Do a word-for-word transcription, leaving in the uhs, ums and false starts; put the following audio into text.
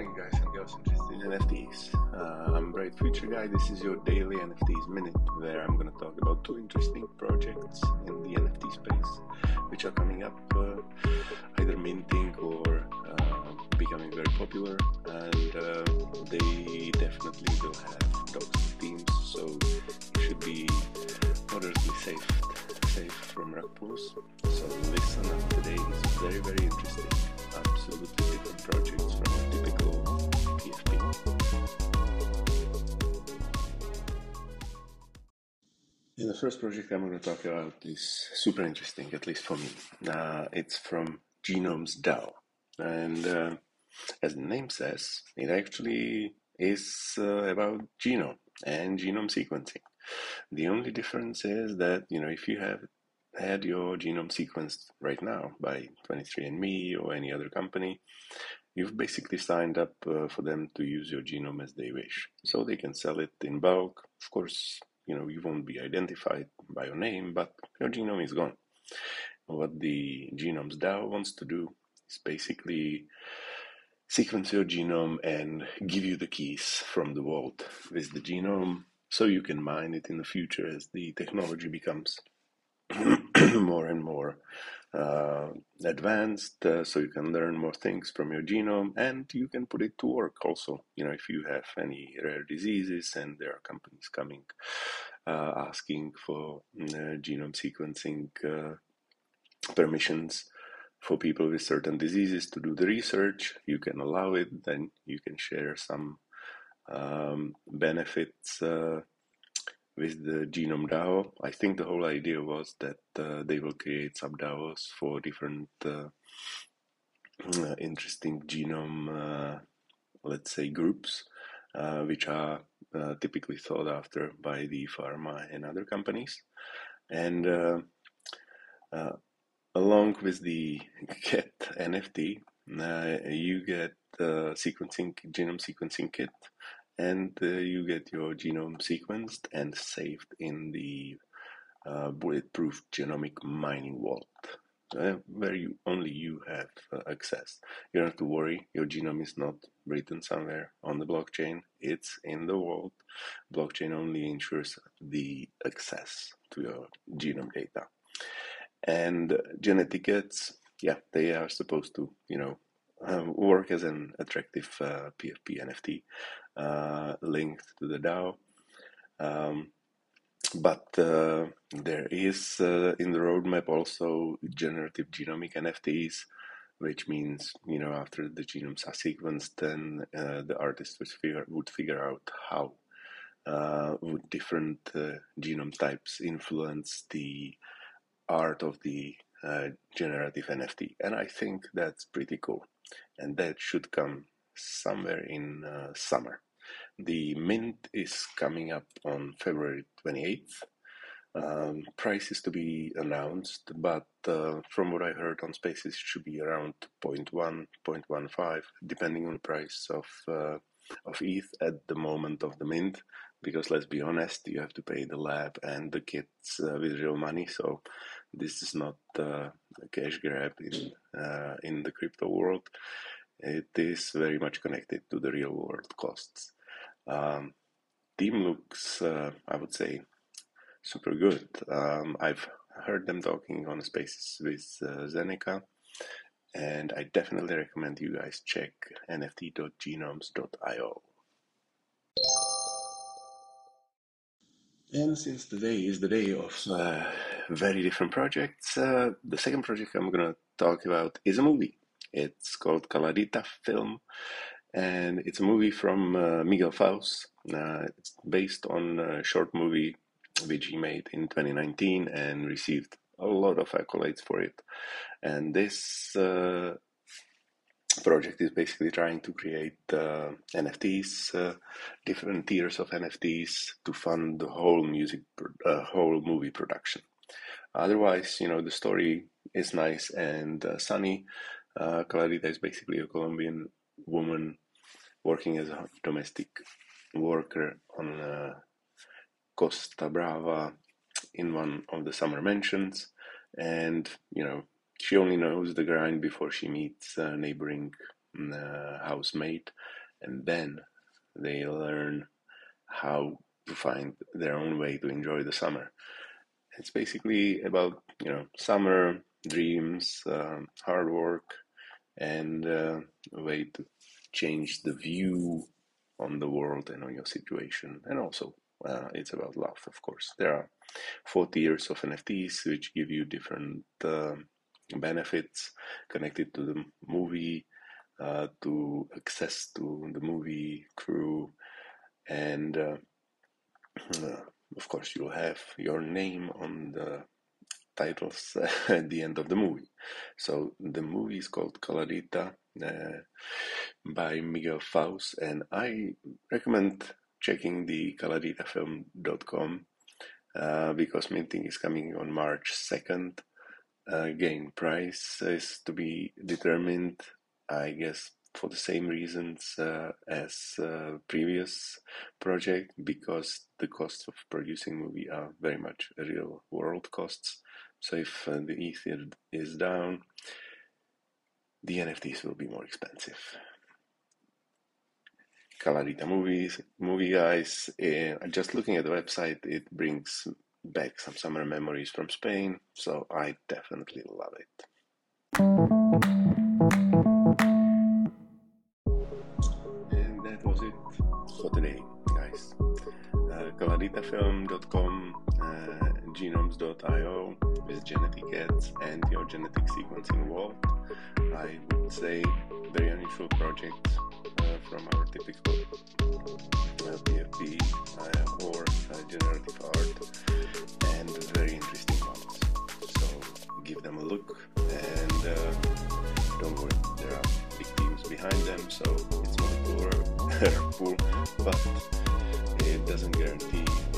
morning, guys and girls interested in N F Ts. Uh, I'm Bright Future Guy. This is your daily N F Ts minute, where I'm going to talk about two interesting projects in the N F T space, which are coming up, uh, either minting or uh, becoming very popular, and uh, they definitely will have toxic themes, so you should be moderately safe, safe from rug pulls. So listen up today. It's very, very interesting. Absolutely different projects from a typical P F P. And the first project I'm going to talk about is super interesting, at least for me. Uh, it's from GenomesDAO. And uh, as the name says, it actually is uh, about genome and genome sequencing. The only difference is that, you know, if you have had your genome sequenced right now by twenty-three and me or any other company, you've basically signed up uh, for them to use your genome as they wish. So they can sell it in bulk. Of course, you know, you won't be identified by your name, but your genome is gone. What the GenomesDAO wants to do is basically sequence your genome and give you the keys from the vault with the genome, so you can mine it in the future as the technology becomes more and more uh, advanced, uh, so you can learn more things from your genome, and you can put it to work also. You know, if you have any rare diseases, and there are companies coming uh, asking for uh, genome sequencing uh, permissions for people with certain diseases to do the research, you can allow it, then you can share some um, benefits uh, with the GenomesDAO. I think the whole idea was that uh, they will create sub-DAOs for different uh, uh, interesting genome, uh, let's say, groups, uh, which are uh, typically sought after by the pharma and other companies. And uh, uh, along with the Get N F T, uh, you get uh, sequencing genome sequencing kit, and uh, you get your genome sequenced and saved in the uh, bulletproof genomic mining vault, uh, where you only you have uh, access. You don't have to worry, your genome is not written somewhere on the blockchain, it's in the vault. Blockchain only ensures the access to your genome data. And uh, Geneticats, yeah, they are supposed to, you know, Uh, work as an attractive uh, P F P N F T uh, linked to the DAO, um, but uh, there is uh, in the roadmap also generative genomic N F Ts, which means, you know, after the genomes are sequenced, then uh, the artist would figure, would figure out how uh, would different uh, genome types influence the art of the uh, generative N F T, and I think that's pretty cool. And that should come somewhere in uh, summer. The mint is coming up on February twenty-eighth. Um, price is to be announced, but uh, from what I heard on Spaces, it should be around zero point one, zero point one five, depending on the price of uh, of E T H at the moment of the mint. Because let's be honest, you have to pay the lab and the kids uh, with real money, so this is not uh, a cash grab in uh, in the crypto world. It is very much connected to the real world costs. Um, team looks, uh, I would say, super good. Um, I've heard them talking on Spaces with uh, Zeneca, and I definitely recommend you guys check N F T dot genomes dot I O. And since today is the day of uh, very different projects, uh, the second project I'm going to talk about is a movie. It's called Calladita Film, and it's a movie from uh, Miguel Faus. Uh, it's based on a short movie which he made in twenty nineteen and received a lot of accolades for it. And this uh, project is basically trying to create uh, N F Ts, uh, different tiers of N F Ts to fund the whole music, uh, whole movie production. Otherwise, you know, the story is nice and uh, sunny. Uh, Calladita is basically a Colombian woman working as a domestic worker on uh, Costa Brava in one of the summer mansions, and, you know, she only knows the grind before she meets uh, neighboring uh, housemate, and then they learn how to find their own way to enjoy the summer. It's basically about, you know, summer, dreams, um, hard work, and uh, a way to change the view on the world and on your situation. And also, uh, it's about love, of course. There are four tiers of N F Ts which give you different uh, benefits connected to the movie, uh, to access to the movie crew, and uh, uh, of course you'll have your name on the titles at the end of the movie. So the movie is called Calladita uh, by Miguel Faus, and I recommend checking the caladita film dot com uh, because minting is coming on March second. Uh, again, price is to be determined, I guess, for the same reasons uh, as uh, previous project, because the costs of producing movie are very much real world costs. So if uh, the E T H is down, the N F Ts will be more expensive. Calladita movies, movie guys, uh, just looking at the website, it brings back some summer memories from Spain, so I definitely love it. For today, guys. Uh, caladita film dot com, uh, genomes dot i o with Geneticat and your genetic sequencing world. I would say very unusual project uh, from our typical uh, P F P uh, or uh, generative art, and very interesting ones. So give them a look, and uh, don't worry, there are big teams behind them, so it's not a poor. But it doesn't guarantee